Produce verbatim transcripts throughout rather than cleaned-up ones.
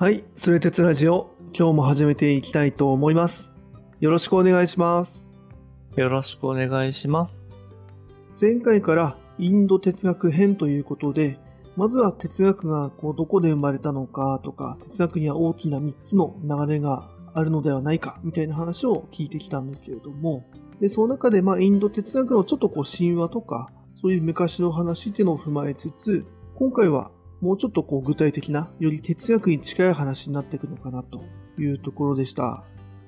はい、スレ鉄ラジオ、今日も始めていきたいと思います。よろしくお願いします。よろしくお願いします。前回からインド哲学編ということで、まずは哲学がこうどこで生まれたのかとか、哲学には大きなみっつの流れがあるのではないかみたいな話を聞いてきたんですけれども、でその中でまあインド哲学のちょっとこう神話とか、そういう昔の話っていうのを踏まえつつ、今回はもうちょっとこう具体的な、より哲学に近い話になっていくのかなというところでした。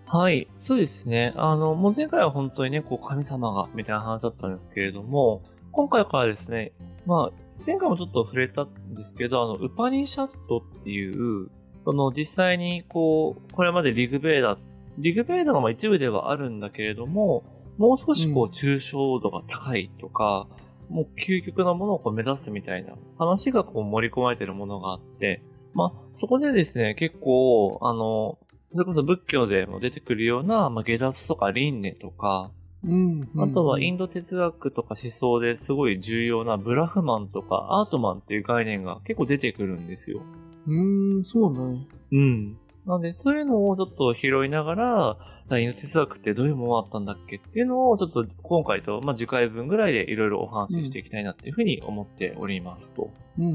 はい、そうですね。あの、もう前回は本当にね、こう神様がみたいな話だったんですけれども、今回からですね、まあ、前回もちょっと触れたんですけど、あの、ウパニシャットっていう、その実際にこう、これまでリグベーダ、リグベーダの一部ではあるんだけれども、もう少しこう、抽象度が高いとか、うんもう究極なものをこう目指すみたいな話がこう盛り込まれているものがあって、まあ、そこでですね、結構、あの、それこそ仏教でも出てくるような、まあ、下脱とか輪廻とか、うんうん、あとはインド哲学とか思想ですごい重要なブラフマンとかアートマンっていう概念が結構出てくるんですよ。うーん、そうね。うん。なので、そういうのをちょっと拾いながら、インド哲学ってどういうものあったんだっけっていうのを、ちょっと今回と、まあ、次回分ぐらいでいろいろお話ししていきたいなっていうふうに思っておりますと。うんうんう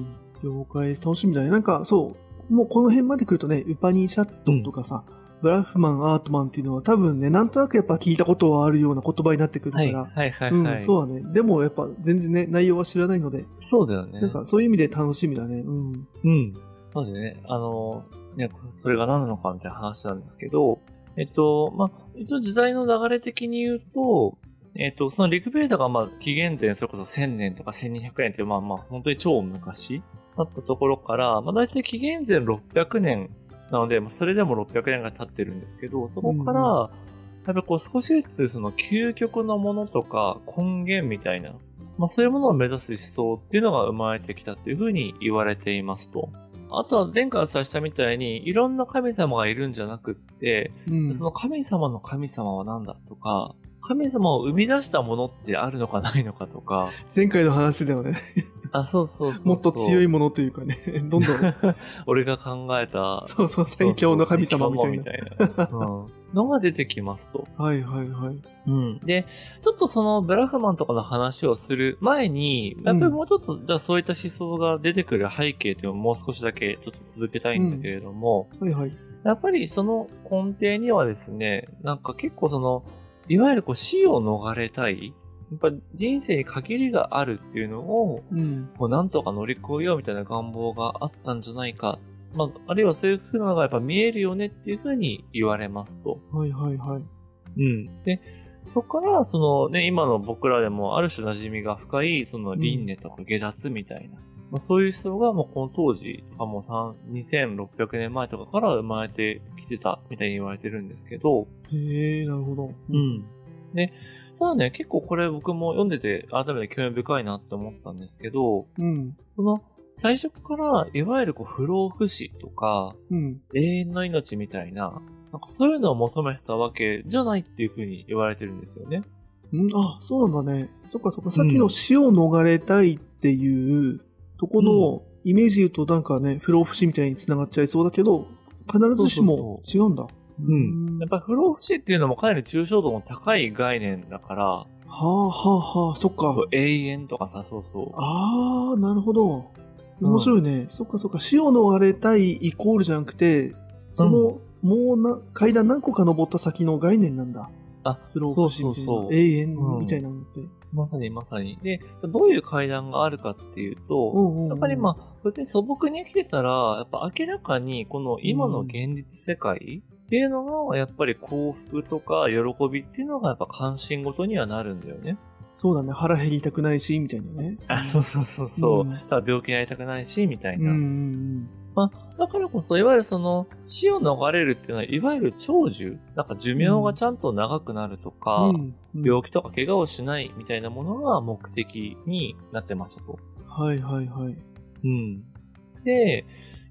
ん。了解。楽しみだね。なんか、そう、もうこの辺まで来るとね、ウパニシャットとかさ、うん、ブラフマン、アートマンっていうのは多分ね、なんとなくやっぱ聞いたことはあるような言葉になってくるから。はい、はい、はいはいはい。うん、そうだね。でもやっぱ全然ね、内容は知らないので。そうだよね。なんかそういう意味で楽しみだね。うん。うん。なのでね、あの、それが何なのかみたいな話なんですけど、えっと、まあ、一応時代の流れ的に言うと、えっと、そのリグベーダがまあ、紀元前、それこそせんねんとかせんにひゃくねんってまあまあ、本当に超昔だったところから、まあ大体紀元前ろっぴゃくねんなので、まあそれでもろっぴゃくねんが経ってるんですけど、そこから、やっぱりこう少しずつその究極のものとか根源みたいな、まあそういうものを目指す思想っていうのが生まれてきたっていうふうに言われていますと。あとは前回お伝えしたみたいにいろんな神様がいるんじゃなくって、うん、その神様の神様は何だとか神様を生み出したものってあるのかないのかとか前回の話だよねあ、そうそうそうそうもっと強いものというかねどんどん俺が考えたそうそう最強の神様みたいな、 みたいな、うん、のが出てきますとはいはいはい、うん、でちょっとそのブラフマンとかの話をする前にやっぱりもうちょっと、うん、じゃあそういった思想が出てくる背景というのをもう少しだけちょっと続けたいんだけれども、うん、はいはいやっぱりその根底にはですねなんか結構そのいわゆるこう死を逃れたいやっぱ人生に限りがあるっていうのを、うん、こうなんとか乗り越えようみたいな願望があったんじゃないか、まあ、あるいはそういう風なのがやっぱ見えるよねっていう風に言われますと。はいはいはい。うん。で、そこからそのね今の僕らでもある種馴染みが深いその輪廻とか下脱みたいな、うんまあ、そういう思想がもうこの当時とかもうにせんろっぴゃくねんまえとかから生まれてきてたみたいに言われてるんですけど。へー、なるほど。うん。で、ただね、結構これ僕も読んでて改めて興味深いなって思ったんですけど、うん、その最初からいわゆるこう不老不死とか、うん、永遠の命みたいな、なんかそういうのを求めてたわけじゃないっていうふうに言われてるんですよね。うん、あ、そうなんだね。そっかそっか。さっきの死を逃れたいっていうとこのイメージ言うとなんかね、不老不死みたいに繋がっちゃいそうだけど、必ずしも違うんだ。そうそうそううん、やっぱり不老不死っていうのもかなり抽象度の高い概念だから、はあはあはあ、そっか。永遠とかさ、そうそう。ああ、なるほど。面白いね。うん、そっかそっか。死を逃れたいイコールじゃなくて、その、うん、もうな階段何個か登った先の概念なんだ。あ、不老不死みたいな。そうそうそう永遠みたいなのって、うん。まさにまさに。で、どういう階段があるかっていうと、うんうんうん、やっぱりまあ、別に素朴に生きてたら、やっぱ明らかにこの今の現実世界、うんっていうのがやっぱり幸福とか喜びっていうのがやっぱ関心事にはなるんだよね。そうだね。腹減りたくないしみたいなね。あ、そうそうそうそう。うん、ただ病気になりたくないしみたいな。うんうんうん、まあだからこそいわゆるその死を逃れるっていうのはいわゆる長寿、なんか寿命がちゃんと長くなるとか、うんうん、病気とか怪我をしないみたいなものが目的になってましたと。はいはいはい。うん。で、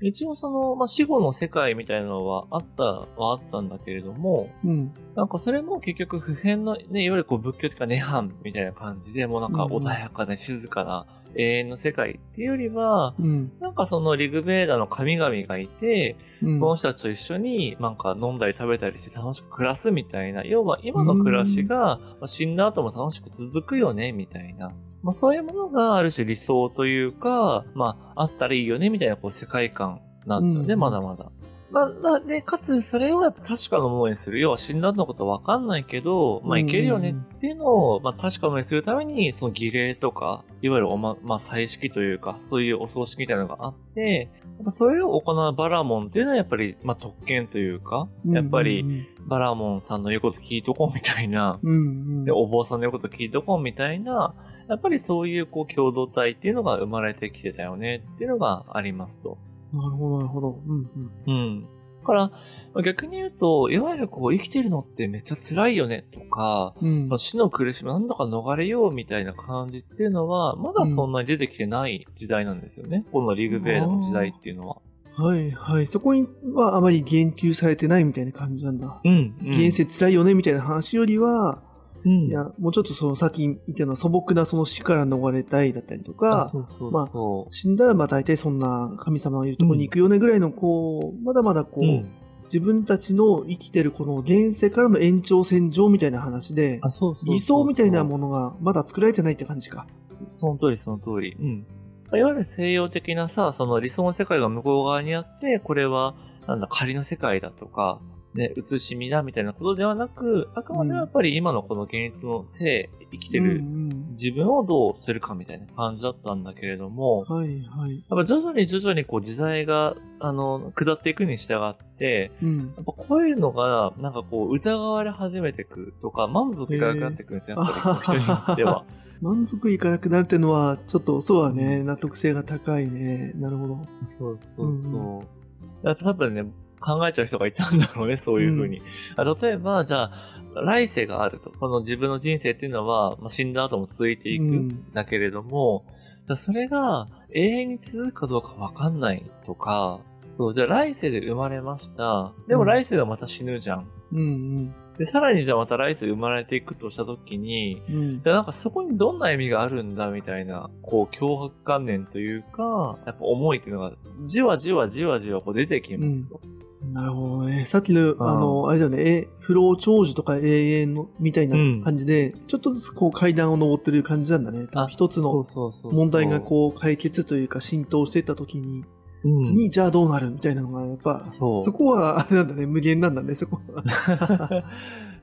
一応その、まあ、死後の世界みたいなのはあったはあったんだけれども、うん、なんかそれも結局普遍の、ね、いわゆるこう仏教的な涅槃みたいな感じで、もうなんか穏やかで静かな永遠の世界っていうよりは、うん、なんかそのリグベーダの神々がいて、うん、その人たちと一緒になんか飲んだり食べたりして楽しく暮らすみたいな、要は今の暮らしが死んだ後も楽しく続くよねみたいな。まあ、そういうものがある種理想というか、まあ、あったらいいよねみたいなこう世界観なんですよね、うん、まだまだ。まあ、でかつそれをやっぱ確かなものにする、要は死んだ後のことは分かんないけど、まあ、いけるよねっていうのを、まあ、確かなものにするためにその儀礼とかいわゆるおま、まあ、祭式というかそういうお葬式みたいなのがあって、それを行うバラモンというのはやっぱり、まあ、特権というか、やっぱりバラモンさんの言うこと聞いとこうみたいな、うんうん、でお坊さんの言うこと聞いとこうみたいな、やっぱりそうい う, こう共同体っていうのが生まれてきてたよねっていうのがありますと。なるほどなるほど。うんうんうん。だから逆に言うと、いわゆるこう生きてるのってめっちゃ辛いよねとか、うん、その死の苦しみなんだか逃れようみたいな感じっていうのはまだそんなに出てきてない時代なんですよね、うん、このリグベーダの時代っていうのは。はいはい。そこにはあまり言及されてないみたいな感じなんだ。うん、うん。現世辛いよねみたいな話よりは、うん、いやもうちょっとそのさっき言ったような素朴なその死から逃れたいだったりとか、そうそうそう、まあ、死んだらまあ大体そんな神様のいるところに行くよねぐらいのこう、うん、まだまだこう、うん、自分たちの生きてるこの現世からの延長線上みたいな話で、あ、そうそうそうそう、理想みたいなものがまだ作られてないって感じか。その通りその通り、うん、いわゆる西洋的なさ、その理想の世界が向こう側にあって、これはなんだ仮の世界だとかね、移しみだみたいなことではなく、あくまでやっぱり今のこの現実の生、うん、生きてる自分をどうするかみたいな感じだったんだけれども、はいはい、やっぱ徐々に徐々にこう時代があの下っていくに従って、うん、やっぱこういうのがなんかこう疑われ始めてくとか、満足いかなくなってくるんですよ、やっぱり人によっては。満足いかなくなるっていうのはちょっとそうはね、納得性が高いね。なるほど。そうそうそう。だから多分ね。考えちゃう人がいたんだろうね、そういう風に、うん、例えばじゃあ来世があると、この自分の人生っていうのは、まあ、死んだ後も続いていくんだけれども、うん、それが永遠に続くかどうか分かんないとか、そうじゃあ来世で生まれました、でも来世ではまた死ぬじゃん、うんうんうん、でさらにじゃあまた来世生まれていくとした時に、うん、じゃあなんかそこにどんな意味があるんだみたいなこう強迫観念というか、やっぱ思いっていうのがじわじわじわじわこう出てきますと、うん、なるほどね。さっきの、あの、あれだよね、不老長寿とか永遠の、みたいな感じで、うん、ちょっとずつこう階段を上ってる感じなんだね。一つの問題がこう解決というか浸透していった時に、うん、次じゃあどうなるみたいなのが、やっぱ、そ, そこはあれなんだね、無限なんだね、そこは。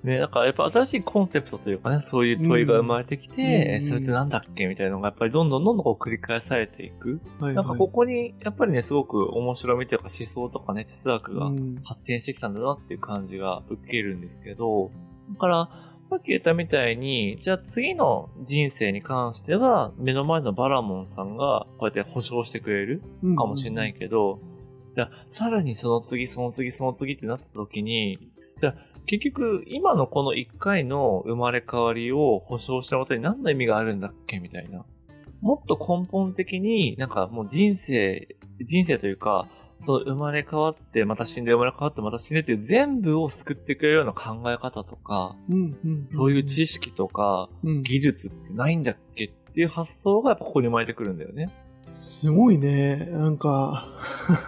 ね、なんかやっぱ新しいコンセプトというかね、そういう問いが生まれてきて、うん、それってなんだっけみたいなのがやっぱりどんどんどんどんこう繰り返されていく、はいはい、なんかここにやっぱりねすごく面白みというか思想とかね哲学が発展してきたんだなっていう感じが受けるんですけど、だからさっき言ったみたいに、じゃあ次の人生に関しては目の前のバラモンさんがこうやって保証してくれるかもしれないけど、うん、じゃあさらにその次その次その次ってなった時に、じゃあ結局今のこのいっかいの生まれ変わりを保証したことに何の意味があるんだっけみたいな、もっと根本的になんかもう人生人生というか、その生まれ変わってまた死んで生まれ変わってまた死んでっていう全部を救ってくれるような考え方とか、うんうんうんうん、そういう知識とか、うん、技術ってないんだっけっていう発想がやっぱここに生まれてくるんだよね。すごいね、なんか、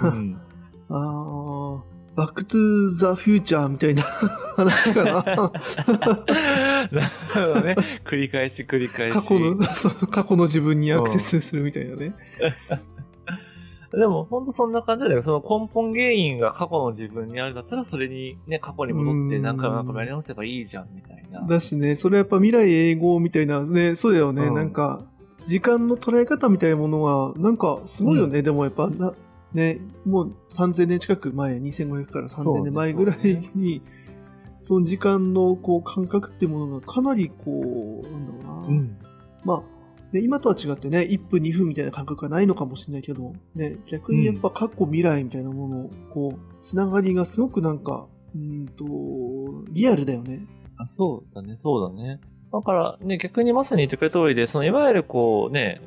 うん、ああ。バックトゥーザフューチャーみたいな話かな。なるほどね。繰り返し繰り返し。過去の、その過去の自分にアクセスするみたいなね。でも本当そんな感じだよ。その根本原因が過去の自分にあるだったら、それにね、過去に戻って何回も何回もやり直せばいいじゃんみたいな。だしね、それやっぱ未来永劫みたいなね、そうだよね。うん、なんか、時間の捉え方みたいなものが、なんかすごいよね。うん、でもやっぱ、なね、もうさんぜんねん近く前、にせんごひゃくからさんぜんねんまえぐらいに、その時間のこう感覚っていうものがかなりこう、なんだろうな、うん、まあ、ね、今とは違ってね、いっぷんにふんみたいな感覚がないのかもしれないけど、ね、逆にやっぱ過去未来みたいなものをこう、つながりがすごくなんか、うんと、リアルだよね。あ、そうだね、そうだね。だからね、逆にまさに言ってくれた通りで、そのいわゆるこうね、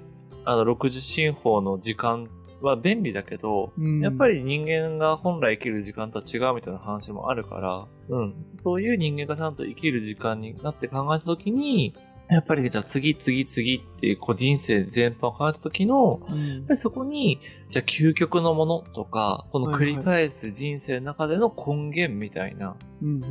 あのろくじゅっしんほうの時間は便利だけど、うん、やっぱり人間が本来生きる時間とは違うみたいな話もあるから、うん、そういう人間がちゃんと生きる時間になって考えたときに、やっぱりじゃあ次次次ってこう人生全般を変わった時の、うん、やっぱりそこにじゃあ究極のものとかこの繰り返す人生の中での根源みたいな、はいはい、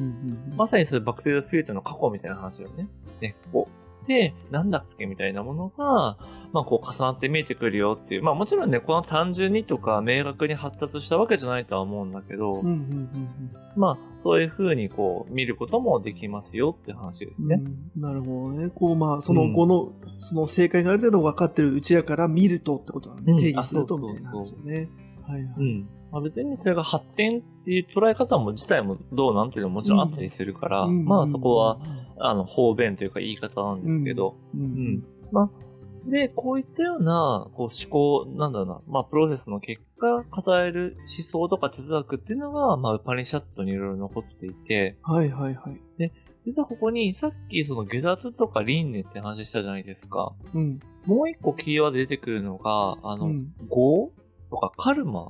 まさにそれバックトゥザフューチャーの過去みたいな話よね。根っこでなんだっけみたいなものが、まあ、こう重なって見えてくるよっていう、まあ、もちろんねこの単純にとか明確に発達したわけじゃないとは思うんだけど、うんうんうんうん、まあそういう風にこう見ることもできますよって話ですね、うん、なるほどね。こうまあその後の、うん、その正解がある程度分かってるうちやから見るとってことはね、うん、定義するとみたいな話よね。はいはい、うん、まあ、別にそれが発展っていう捉え方も自体もどうなんていうのももちろんあったりするから、うん、まあそこは、うんうんうん、あの方便というか言い方なんですけど、うんうん、まあ、でこういったようなこう思考なんだろうな、まあ、プロセスの結果語れる思想とか哲学っていうのが、まあ、ウパニシャッドにいろいろ残っていて、はいはいはい、で実はここにさっきその下脱とか輪廻って話したじゃないですか、うん、もう一個キーワード出てくるのがあの、うん、業とかカルマ。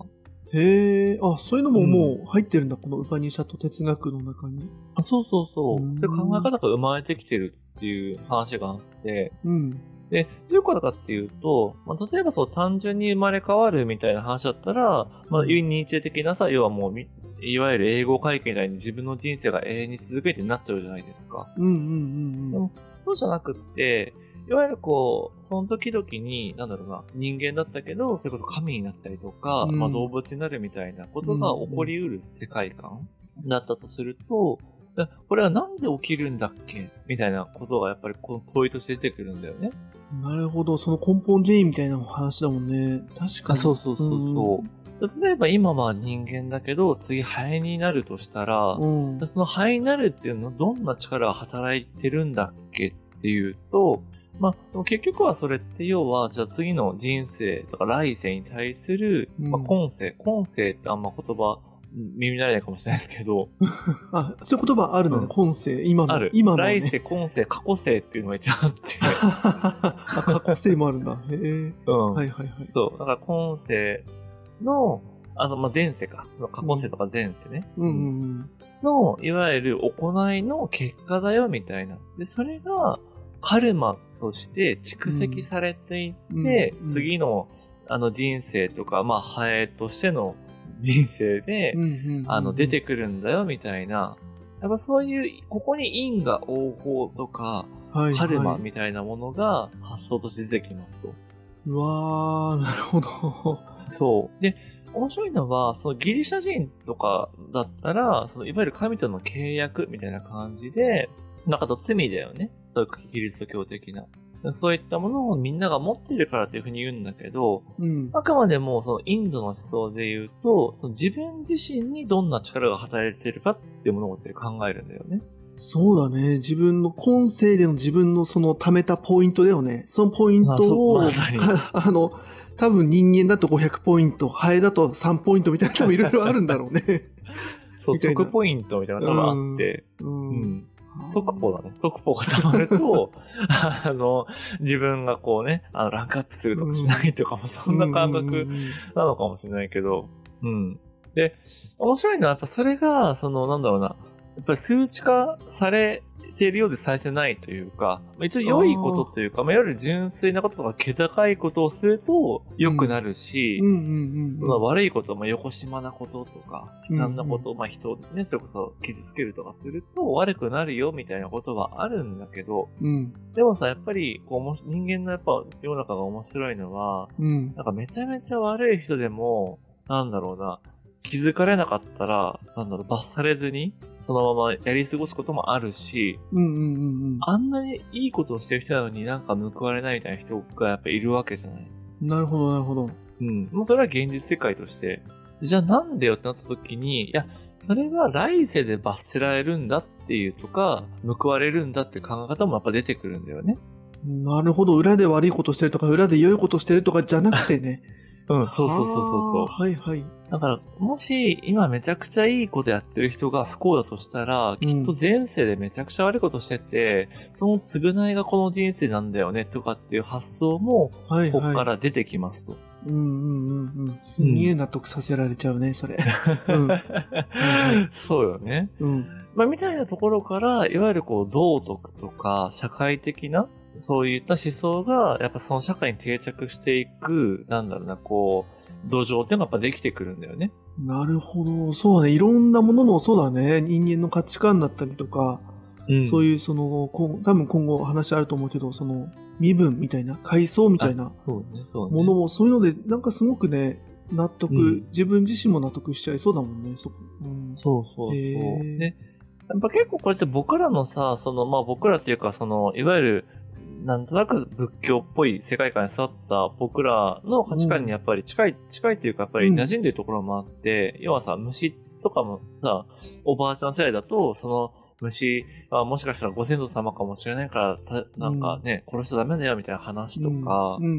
へえ、あ、そういうのももう入ってるんだ、うん、このウパニシャッド哲学の中に。あ、そうそうそう、うん、そういう考え方が生まれてきてるっていう話があって、うん、でどういうことかっていうと、まあ、例えばそう単純に生まれ変わるみたいな話だったら、まあ、ユニーチェ的なさ、要はもういわゆる英語会見みたいに自分の人生が永遠に続けてなっちゃうじゃないですか、うんうんうんうん、でもそうじゃなくっていわゆるこうその時々になんだろうな、人間だったけどそれこそ神になったりとか、うん、まあ、動物になるみたいなことが起こりうる世界観だったとすると、うんうん、これはなんで起きるんだっけみたいなことがやっぱりこの問いとして出てくるんだよね。なるほど、その根本原因みたいな話だもんね。確かに、そうそうそうそう、うん、例えば今は人間だけど次ハエになるとしたら、うん、そのハエになるっていうのはどんな力が働いてるんだっけっていうと、まあ、結局はそれって要はじゃあ次の人生とか来世に対する、まあ、今世、うん、今世ってあんま言葉耳慣れないかもしれないですけどあ、そういう言葉あるのね、うん、今世、今の、ある今の、ね、来世、今世、過去世っていうのが一応あってあ、過去世もあるんだ。へえ、うん、はいはいはい、そうだから今世のあの、まあ、前世か、過去世とか前世ね、うんうんうん、のいわゆる行いの結果だよみたいな。でそれがカルマとして蓄積されていって、うん、次の、 あの人生とか、まあ、ハエとしての人生で、うんうんうん、あの出てくるんだよみたいな、やっぱそういうここに因果応報とか、はいはい、カルマみたいなものが発想として出てきますと。うわー、なるほど。そうで面白いのはそのギリシャ人とかだったらそのいわゆる神との契約みたいな感じで、なんかと罪だよね、そういうキリスト教的なそういったものをみんなが持ってるからっていうふうに言うんだけど、うん、あくまでもそのインドの思想で言うとその自分自身にどんな力が働いてるかっていうものって考えるんだよね。そうだね、自分の今世での自分のその貯めたポイントだよね。そのポイントを、まあ、あの多分人間だとごひゃくポイント、ハエだとさんポイントみたいなのもいろいろあるんだろうねそう、得ポイントみたいなのがあって、うんうん、特報だね。特報がたまると、あの、自分がこうね、あのランクアップするとかしないとかも、そんな感覚なのかもしれないけど、うん。で、面白いのは、やっぱそれが、その、なんだろうな、やっぱり数値化されているようでされてないというか、一応良いことというか、いわゆる純粋なこととか、気高いことをすると良くなるし、悪いこと、まあ、横島なこととか、悲惨なこと、うんうん、まあ、人をね、それこそ傷つけるとかすると悪くなるよみたいなことはあるんだけど、うん、でもさ、やっぱりこう人間のやっぱ世の中が面白いのは、うん、なんかめちゃめちゃ悪い人でも、なんだろうな、気づかれなかったら、なんだろう、罰されずにそのままやり過ごすこともあるし、うんうんうんうん、あんなにいいことをしてる人なのになんか報われないみたいな人がやっぱいるわけじゃない。なるほどなるほど、うん、もうそれは現実世界として、じゃあなんでよってなった時に、いやそれは来世で罰せられるんだっていうとか、報われるんだって考え方もやっぱ出てくるんだよね。なるほど、裏で悪いことしてるとか裏で良いことしてるとかじゃなくてねうん、そうそうそうそうそう、はいはい、だからもし今めちゃくちゃいいことやってる人が不幸だとしたら、きっと前世でめちゃくちゃ悪いことしてて、うん、その償いがこの人生なんだよねとかっていう発想もここから出てきますと、はいはい、うんうんうんうん。すげえ納得させられちゃうね、それ。うんうん、そうよね。うん。まあ、みたいなところから、いわゆるこう、道徳とか、社会的な、そういった思想が、やっぱその社会に定着していく、なんだろうな、こう、土壌っていうのがやっぱできてくるんだよね。なるほど。そうだね。いろんなものの、そうだね。人間の価値観だったりとか、うん、そういうそのこ多分今後話あると思うけど、その身分みたいな階層みたいなものもそういうのでなんかすごくね納得、うん、自分自身も納得しちゃいそうだもんね。 そ,、うん、そうそうそう、えーね、やっぱ結構これって僕らのさその、まあ、僕らっていうかそのいわゆるなんとなく仏教っぽい世界観に沿った僕らの価値観にやっぱり近い、うん、近いというかやっぱり馴染んでるところもあって、うん、要はさ虫とかもさおばあちゃん世代だとその虫はもしかしたらご先祖様かもしれないからなんかね、うん、殺しちゃダメだよみたいな話とか、うんうんうんう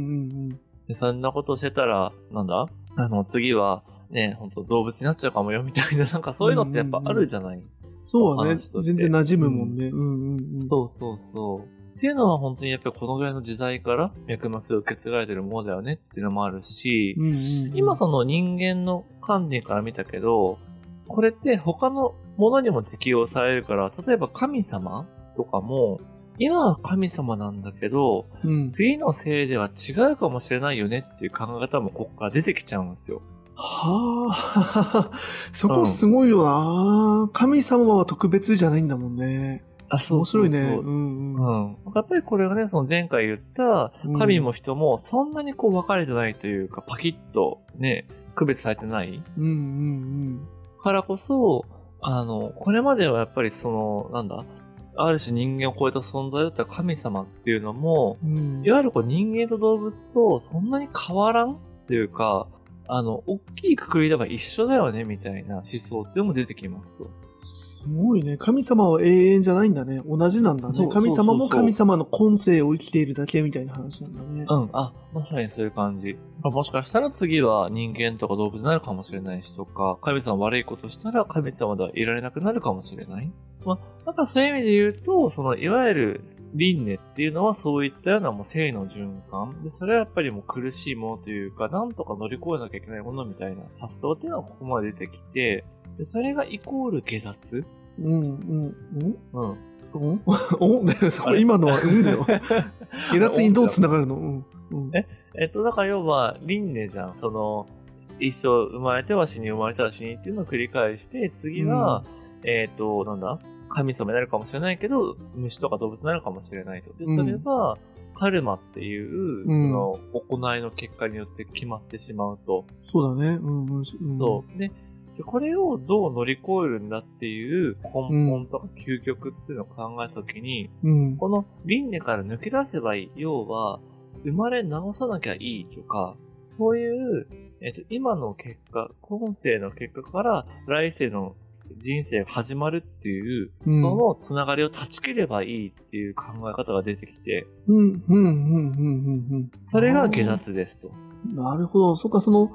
ん、でそんなことをしてたらなんだあの次はね本当動物になっちゃうかもよみたいななんかそういうのってやっぱあるじゃない、うんうんうん、そうはね全然馴染むもんね、うんうんうん、そうそうそうっていうのは本当にやっぱりこのぐらいの時代から脈々と受け継がれてるものだよねっていうのもあるし、うんうんうん、今その人間の観点から見たけどこれって他のものにも適用されるから、例えば神様とかも、今は神様なんだけど、うん、次の世では違うかもしれないよねっていう考え方もここから出てきちゃうんですよ。はあ、そこすごいよな、うん。神様は特別じゃないんだもんね。あ、そうそうそう。面白いね。うんうんうん、やっぱりこれがね、その前回言った神も人もそんなにこう分かれてないというか、パキッとね、区別されてない。うんうんうん。からこそ、あのこれまではやっぱりそのなんだある種人間を超えた存在だった神様っていうのも、うん、いわゆるこう人間と動物とそんなに変わらんっていうかあの大きい括りでは一緒だよねみたいな思想っていうのも出てきますと。すごいね。神様は永遠じゃないんだね。同じなんだね。神様も神様の今世を生きているだけみたいな話なんだね。うん。あ、まさにそういう感じ。もしかしたら次は人間とか動物になるかもしれないしとか、神様悪いことしたら神様ではいられなくなるかもしれない。まあ、なんかそういう意味で言うと、そのいわゆる輪廻っていうのはそういったようなもう生の循環で、それはやっぱりもう苦しいものというか、なんとか乗り越えなきゃいけないものみたいな発想っていうのはここまで出てきて。でそれがイコール下脱。うんうんうんうんうんおねそれ今のはうんだよ。下脱にどうつながるの？うんうん、ええっとだから要は輪廻じゃん。その一生生まれては死に生まれては死にっていうのを繰り返して次は、うん、えっとなんだ神様になるかもしれないけど虫とか動物になるかもしれないと。でそれは、うんカルマっていう、うん、その行いの結果によって決まってしまうと。そうだね。うんうん、うん、そうね。これをどう乗り越えるんだっていう根本とか究極っていうのを考えたときに、うん、この輪廻から抜け出せばいい、要は生まれ直さなきゃいいとか、そういう、えっと、今の結果、今世の結果から来世の人生が始まるっていう、うん、そのつながりを断ち切ればいいっていう考え方が出てきて、うんうんうんうんうん、それが下脱ですと。なるほど、そっかその。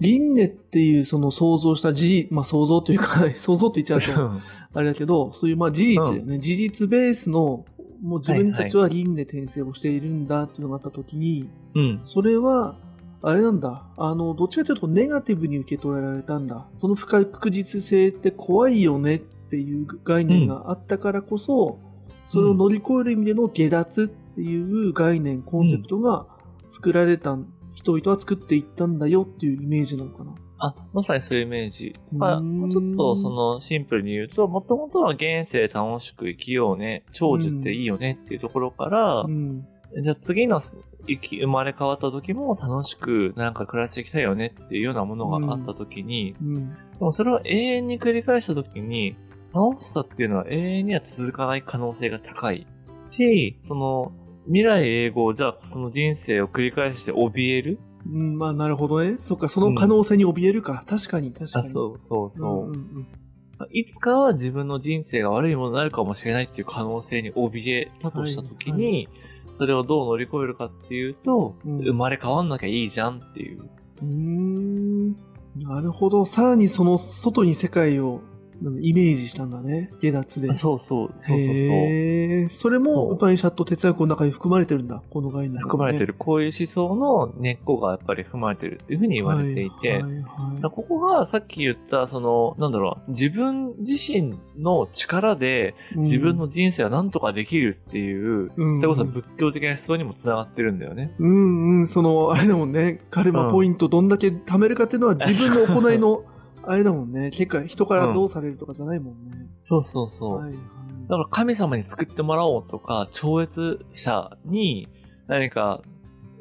輪廻っていうその想像した事実、まあ想像というか、想像って言っちゃうと、あれだけど、そういうまあ事実だよね、うん。事実ベースの、もう自分たちは輪廻転生をしているんだっていうのがあったときに、はいはい、それは、あれなんだ、あの、どっちかというとネガティブに受け取られたんだ。その不確実性って怖いよねっていう概念があったからこそ、うん、それを乗り越える意味での下脱っていう概念、コンセプトが作られたんだ。人々は作っていったんだよっていうイメージなのかな。あ、まさにそういうイメージ。まあ、ちょっとそのシンプルに言うと、もともとは現世楽しく生きようね、長寿っていいよねっていうところから、うん、じゃあ次の生まれ変わった時も楽しくなんか暮らしていきたいよねっていうようなものがあった時に、うんうん、でもそれを永遠に繰り返した時に、楽しさっていうのは永遠には続かない可能性が高いし、その未来永劫じゃあその人生を繰り返して怯える、うん、まあなるほどね。そっかその可能性に怯えるか、うん、確かに確かに。あそうそうそう、うんうんうん、いつかは自分の人生が悪いものになるかもしれないっていう可能性に怯えたとしたときに、はいはい、それをどう乗り越えるかっていうと、うん、生まれ変わんなきゃいいじゃんっていう。うーんなるほど。さらにその外に世界をイメージしたんだね、下脱で。そうそうそうそうそう。へー、それもウパニシャッド哲学の中に含まれてるんだ、この概念、ね、含まれてる。こういう思想の根っこがやっぱり含まれてるっていうふうに言われていて、はいはいはい、ここがさっき言ったそのなんだろう、自分自身の力で自分の人生は何とかできるっていう、うん、それこそ仏教的な思想にもつながってるんだよね。うんうん、そのあれだもんね、カルマポイントどんだけ貯めるかっていうのは自分の行いのあれだもんね。結果人からどうされるとかじゃないもんね。うん、そうそうそう、はいはい。だから神様に救ってもらおうとか、超越者に何か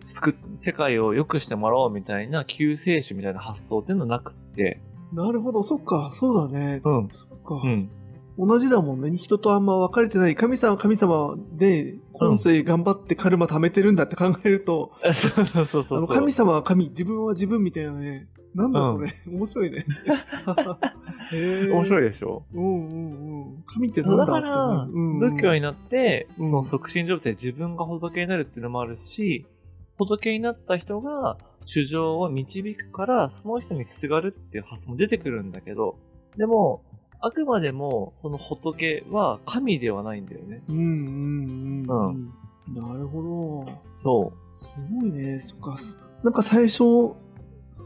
救っ世界を良くしてもらおうみたいな救世主みたいな発想っていうのはなくって。なるほど、そっか、そうだね。うん、そっか、うん。同じだもんね。人とあんま分かれてない。神様は神様で今世頑張ってカルマ貯めてるんだって考えると、うん、そうそうそうそう、神様は神、自分は自分みたいなね。なんだそれ、うん、面白いね、えー、面白いでしょ、うんうんうん、神ってなんだってだから、うんうん、仏教になってその即身状態で自分が仏になるっていうのもあるし、仏になった人が衆生を導くからその人にすがるっていう発想も出てくるんだけど、でもあくまでもその仏は神ではないんだよね。うんうんうん、うん、なるほど。そうすごいね。そっか、なんか最初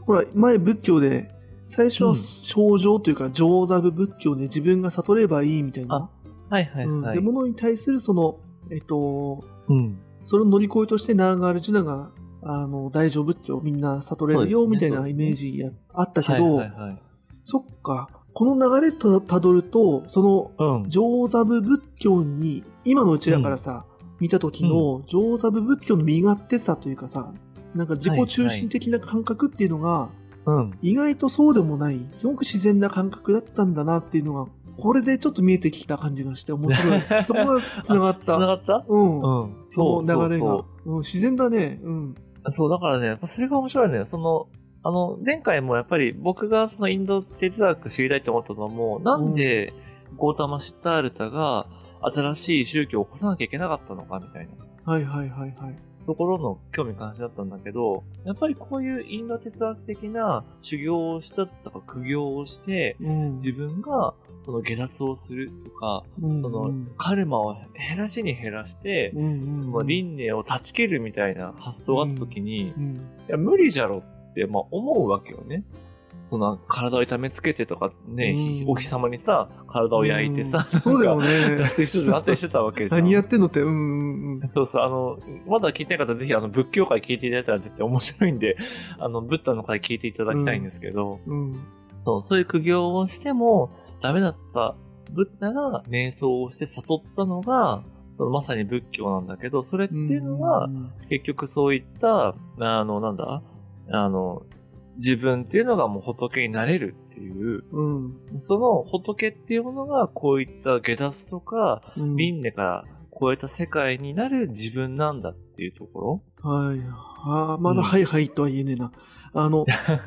ほら前仏教で最初は正常というか上座部仏教で自分が悟ればいいみたいな、あ、はいはいはい、うん、で物に対するそのえっと、うん、それを乗り越えとしてナーガールジュナがあの大乗仏教みんな悟れるよみたいなイメージや、ね、あったけど、はいはいはい、そっか、この流れとたどるとその上座部仏教に今のうちらからさ、うん、見た時の上座部仏教の身勝手さというかさ、なんか自己中心的な感覚っていうのが意外とそうでもない、すごく自然な感覚だったんだなっていうのがこれでちょっと見えてきた感じがして面白いそこがつながったつながった、うんうん、その流れがそうそう、うん、自然だね、うん、そうだからね、それが面白いのよ。そのあの前回もやっぱり僕がそのインド哲学知りたいと思ったのも、なんでゴータマ・シッタールタが新しい宗教を起こさなきゃいけなかったのかみたいな、はいはいはいはい、ところの興味関心だったんだけど、やっぱりこういうインド哲学的な修行をしたとか苦行をして、うん、自分がその下脱をするとか、うんうん、そのカルマを減らしに減らして、うんうんうん、その輪廻を断ち切るみたいな発想があった時に、うんうん、いや無理じゃろってまあ思うわけよね。そんな体を痛めつけてとかね、うん、お日様にさ体を焼いてさ、うん、そうだよね、脱水症状になったりしてたわけじゃん何やってんのって、うんうん、そうそう、あのまだ聞いてない方ぜひあの仏教会聞いていただいたら絶対面白いんで、あのブッダの会聞いていただきたいんですけど、うんうん、そう、そういう苦行をしてもダメだったブッダが瞑想をして悟ったのがそのまさに仏教なんだけど、それっていうのは、うん、結局そういったあのなんだあの自分っていうのがもう仏になれるっていう、うん、その仏っていうものがこういった下脱とか輪廻から超えた世界になる自分なんだっていうところ、はい、あまだはいはいとは言えねえな、うん、あの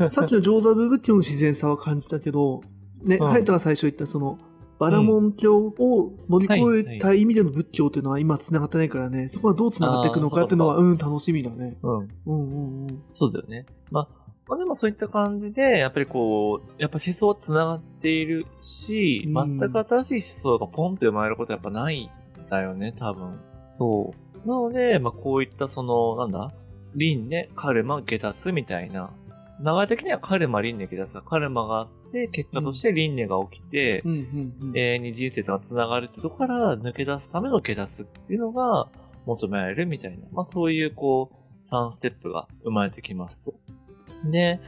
さっきの上座部仏教の自然さは感じたけどね、うん、ハヤトが最初言ったそのバラモン教を乗り越えた意味での仏教というのは今つながってないからね、はいはい、そこがどうつながっていくのかっていうのはうん楽しみだね、うん、うんうんうん、そうだよね、まあまあ、でもそういった感じでやっぱりこうやっぱ思想はつながっているし、うん、全く新しい思想がポンって生まれることはやっぱないんだよね多分。そうなので、まあ、こういったそのなんだ輪廻カルマ下脱みたいな流れ的にはカルマ輪廻下脱がカルマがあって結果として輪廻が起きて、うんうんうん、永遠に人生とがつながるってとこから抜け出すための下脱っていうのが求められるみたいな、まあ、そういうこうさんステップが生まれてきますと。で、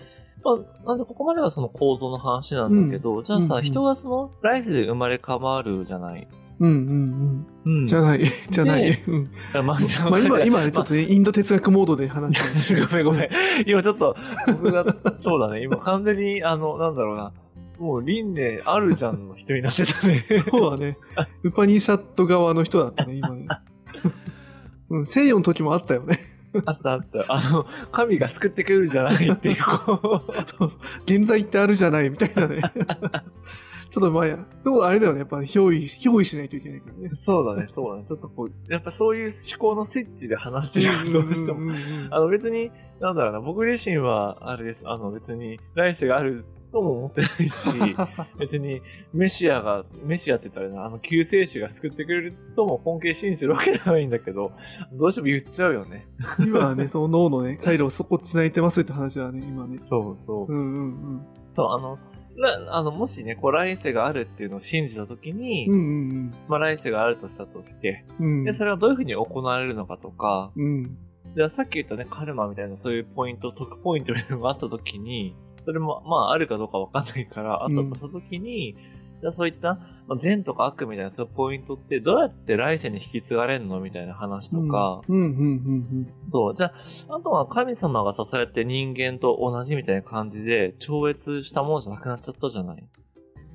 まあ、なんでここまではその構造の話なんだけど、うん、じゃあさ、うんうん、人がその来世で生まれ変わるじゃない。うんうんうん。うん、じゃない、じゃない。うん、まあ、まあ、今、今ね、ちょっとね、まあ、インド哲学モードで話してる。ごめんごめん。今ちょっと、僕が、そうだね、今完全に、あの、なんだろうな、もう輪廻あるじゃんの人になってたね。そうだね。ウパニシャッド側の人だったね、今ね。うん、西洋の時もあったよね。あったあった。あの、神が救ってくれるじゃないっていう、こう。そうそう。現在ってあるじゃないみたいなね。ちょっと前、でもあれだよね。やっぱ、憑依、憑依しないといけないからね。そうだね、そうだね。ちょっとこう、やっぱそういう思考のスイッチで話してるどうしても。あの、別に、なんだろうな、僕自身は、あれです。あの、別に、来世があるとも思ってないし、別にメシアが、メシアって言ったらな、あの救世主が救ってくれるとも本気で信じるわけではないんだけど、どうしても言っちゃうよね。今はね、その脳のね、回路をそこ繋いでますって話はね、今ね。そうそう。うんうんうん。そう、あの、なあのもしね、こう来世があるっていうのを信じたときに、うんうんうん、まあ、来世があるとしたとして、うん、でそれがどういうふうに行われるのかとか、うん、でさっき言ったね、カルマみたいなそういうポイント、得ポイントみたいなのがあったときに、それもまああるかどうかわかんないから、あったとしたときに、うん、じゃあそういった、まあ、善とか悪みたいなそういうポイントってどうやって来世に引き継がれるのみたいな話とか、うんうんうんうん、そう、じゃああとは神様がさ、そうやって人間と同じみたいな感じで超越したものじゃなくなっちゃったじゃない。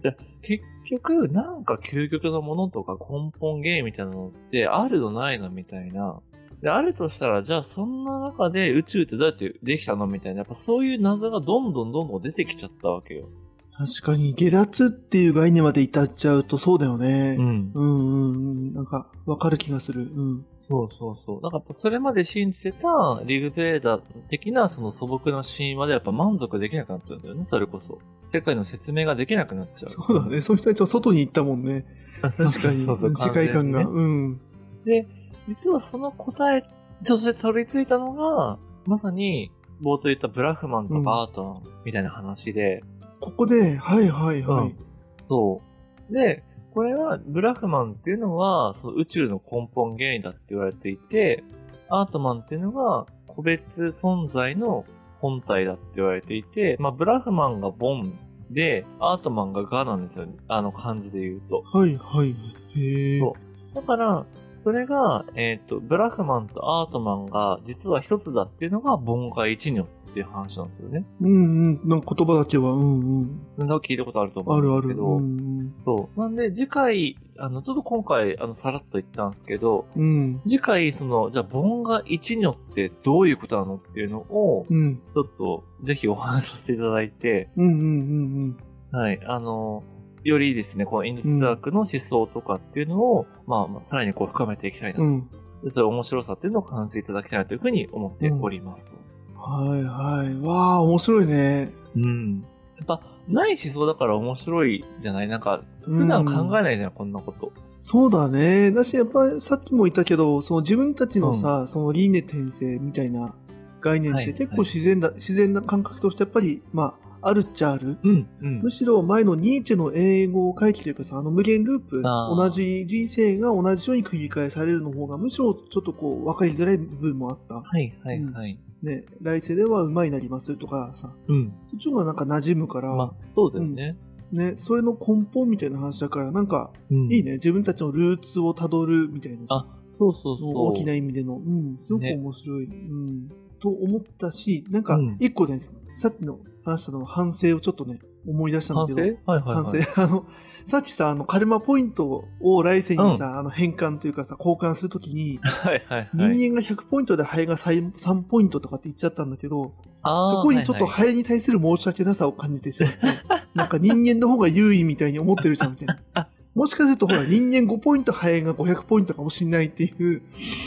じゃあ結局なんか究極のものとか根本原因みたいなのってあるのないのみたいな。であるとしたら、じゃあそんな中で宇宙ってどうやってできたのみたいな、やっぱそういう謎がどんどんどんどん出てきちゃったわけよ。確かに下脱っていう概念まで至っちゃうとそうだよね。うん、うんうんうん、なんかわかる気がする。うん、そうそうそう。だからやっぱそれまで信じてたリグベーダ的なその素朴な神話でやっぱ満足できなくなっちゃうんだよね。それこそ世界の説明ができなくなっちゃう。そうだね。そういう人たちは外に行ったもんね。確かに世界観が、ね、うん。で実はその答えとして取り付いたのがまさに冒頭言ったブラフマンとバートンみたいな話で、うん、ここではいはいはい、うん、そうでこれはブラフマンっていうのはその宇宙の根本原因だって言われていて、アートマンっていうのが個別存在の本体だって言われていて、まあブラフマンがボンでアートマンがガなんですよ、あの漢字で言うと。はいはいへえ。そうだからそれが、えっと、ブラフマンとアートマンが実は一つだっていうのがボンガイチニョっていう話なんですよね。うんうん。なんか言葉だけは、うんうん。なんか聞いたことあると思うんですけど。あるある。うん、そう。なんで次回、あの、ちょっと今回、あの、さらっと言ったんですけど、うん、次回、その、じゃあボンガイチニョってどういうことなのっていうのを、うん、ちょっとぜひお話しさせていただいて、うんうんうんうん。はい。あの、よりですね、このインド哲学の思想とかっていうのを、うん、まあ、まあ、さらにこう深めていきたいなと、うん、そういう面白さっていうのを感じていただきたいなというふうに思っておりますと、うん、はいはいわあ面白いね。うんやっぱない思想だから面白いじゃない、なんか普段考えないじゃん、うん、こんなこと。そうだね。だしやっぱりさっきも言ったけど、その自分たちのさ、うん、その輪廻転生みたいな概念って結構自然だ、はいはい、自然な感覚としてやっぱりまああるっちゃある、うんうん、むしろ前のニーチェの英語回帰というかさ、あの無限ループ、同じ人生が同じように繰り返されるの方がむしろちょっとこう分かりづらい部分もあった、はいはいはいうんね、来世では馬になりますとかさ、うん、そっちの方がなんか馴染むから、まあ、そうだよね、うん、ね、それの根本みたいな話だからなんかいいね、うん、自分たちのルーツをたどるみたいなさ、あそうそうそう、大きな意味での、うん、すごく面白い、ねうん、と思ったし、なんか一個ね、うん、さっきの話したの反省をちょっとね思い出したんだけど、反省、はいはいはい、反省あのさっきさあのカルマポイントを来世にさ、うん、あの変換というかさ交換するときに、はいはいはい、人間がひゃくポイントでハエがさんポイントとかって言っちゃったんだけど、そこにちょっとハエに対する申し訳なさを感じてしまって、はいはい、なんか人間の方が優位みたいに思ってるじゃんみたいなもしかするとほら人間ごポイントハエがごひゃくポイントかもしれないっていう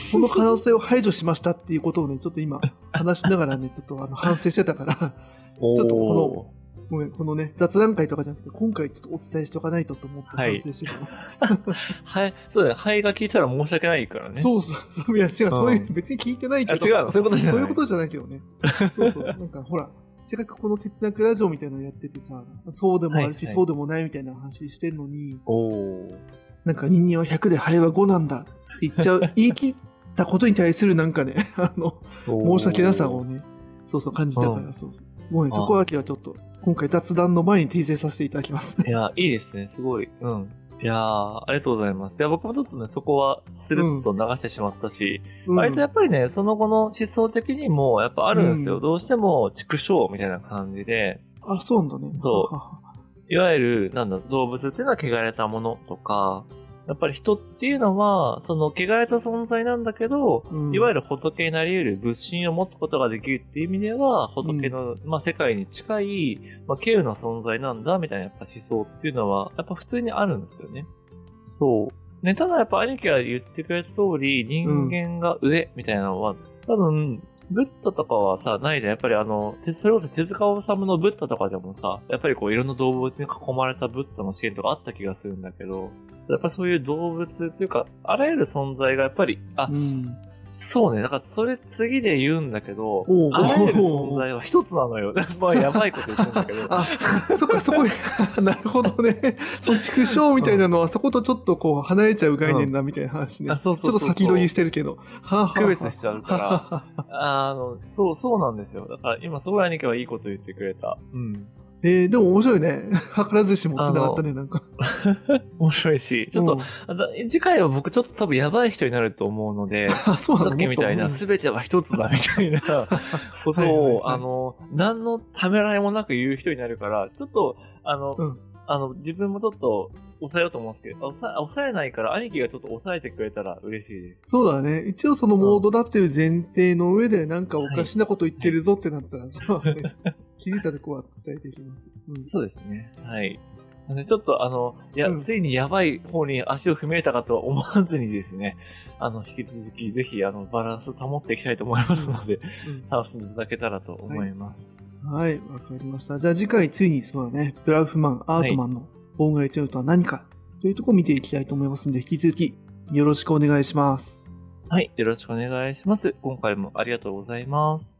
その可能性を排除しましたっていうことをねちょっと今話しながらねちょっとあの反省してたからちょっとこの、ごめん、このね、雑談会とかじゃなくて、今回ちょっとお伝えしとかないとと思って反省してた。はい。はい、そうだね。ハエが聞いたら申し訳ないからね。そうそう。いや、違う、そういう、別に聞いてないけど。あ、違う、そういうことじゃない。そういうことじゃないけどね。そうそう。なんか、ほら、せっかくこの哲学ラジオみたいなのやっててさ、そうでもあるし、はいはい、そうでもないみたいな話してるのに、おなんか人間はひゃくでハエはごなんだって言っちゃう、言い切ったことに対するなんかね、あの、申し訳なさをね、そうそう感じたから、うん、そうそう。もうね、そこだけはちょっと今回雑談の前に訂正させていただきます。いやいいですね、すごい。うん。いやありがとうございます。いや僕もちょっとねそこはスルッと流してしまったし、うん、あいつやっぱりねその後の思想的にもやっぱあるんですよ。うん、どうしても畜生みたいな感じで。あ、そうなんだね。そう。いわゆるなんだ動物っていうのは汚れたものとか。やっぱり人っていうのはその汚れた存在なんだけど、うん、いわゆる仏になり得る仏心を持つことができるっていう意味では仏の、うんまあ、世界に近い、まあ、稀有な存在なんだみたいなやっぱ思想っていうのはやっぱ普通にあるんですよね。そうね、ただやっぱ兄貴が言ってくれた通り人間が上みたいなのは、うん、多分ブッダとかはさ、ないじゃん。やっぱりあの、それこそ手塚治虫のブッダとかでもさ、やっぱりこういろんな動物に囲まれたブッダのシーンとかあった気がするんだけど、やっぱそういう動物というか、あらゆる存在がやっぱり、あ、うん、そうね、だからそれ次で言うんだけど、あらゆる存在は一つなのよ。まあやばいこと言ってるんだけど。あ、そっかそこ、なるほどね。その畜生みたいなのはそことちょっとこう離れちゃう概念だみたいな話ね。うん、そうそうそうそう、ちょっと先取りしてるけど。区別しちゃうから。あの、そう、そうなんですよ。だから今すごい兄貴はいいこと言ってくれた。うん。えー、でも面白いね。図らずしもつながったね、なんか。面白いし、ちょっと、うん、次回は僕ちょっと多分やばい人になると思うので、あ、そうなの？さっきみたいな、すべては一つだみたいなことを、はいはいはい、あの、何のためらいもなく言う人になるから、ちょっと、あの、うん、あの自分もちょっと、抑えようと思うんですけど、抑え、抑えないから兄貴がちょっと抑えてくれたら嬉しいです。そうだね。一応そのモードだっていう前提の上でなんかおかしなこと言ってるぞってなったら、はい、そうね、気づいたとこは伝えていきます。うん、そうですね。はい。ちょっとあの、いや、うん、ついにやばい方に足を踏み入れたかとは思わずにですね、あの、引き続きぜひあの、バランスを保っていきたいと思いますので、うん、楽しんでいただけたらと思います。はい、わ、はい、かりました。じゃあ次回ついにそうだね、ブラウフマン、アートマンの、はい、音楽とは何かというところを見ていきたいと思いますので、引き続きよろしくお願いします。はい、よろしくお願いします。今回もありがとうございます。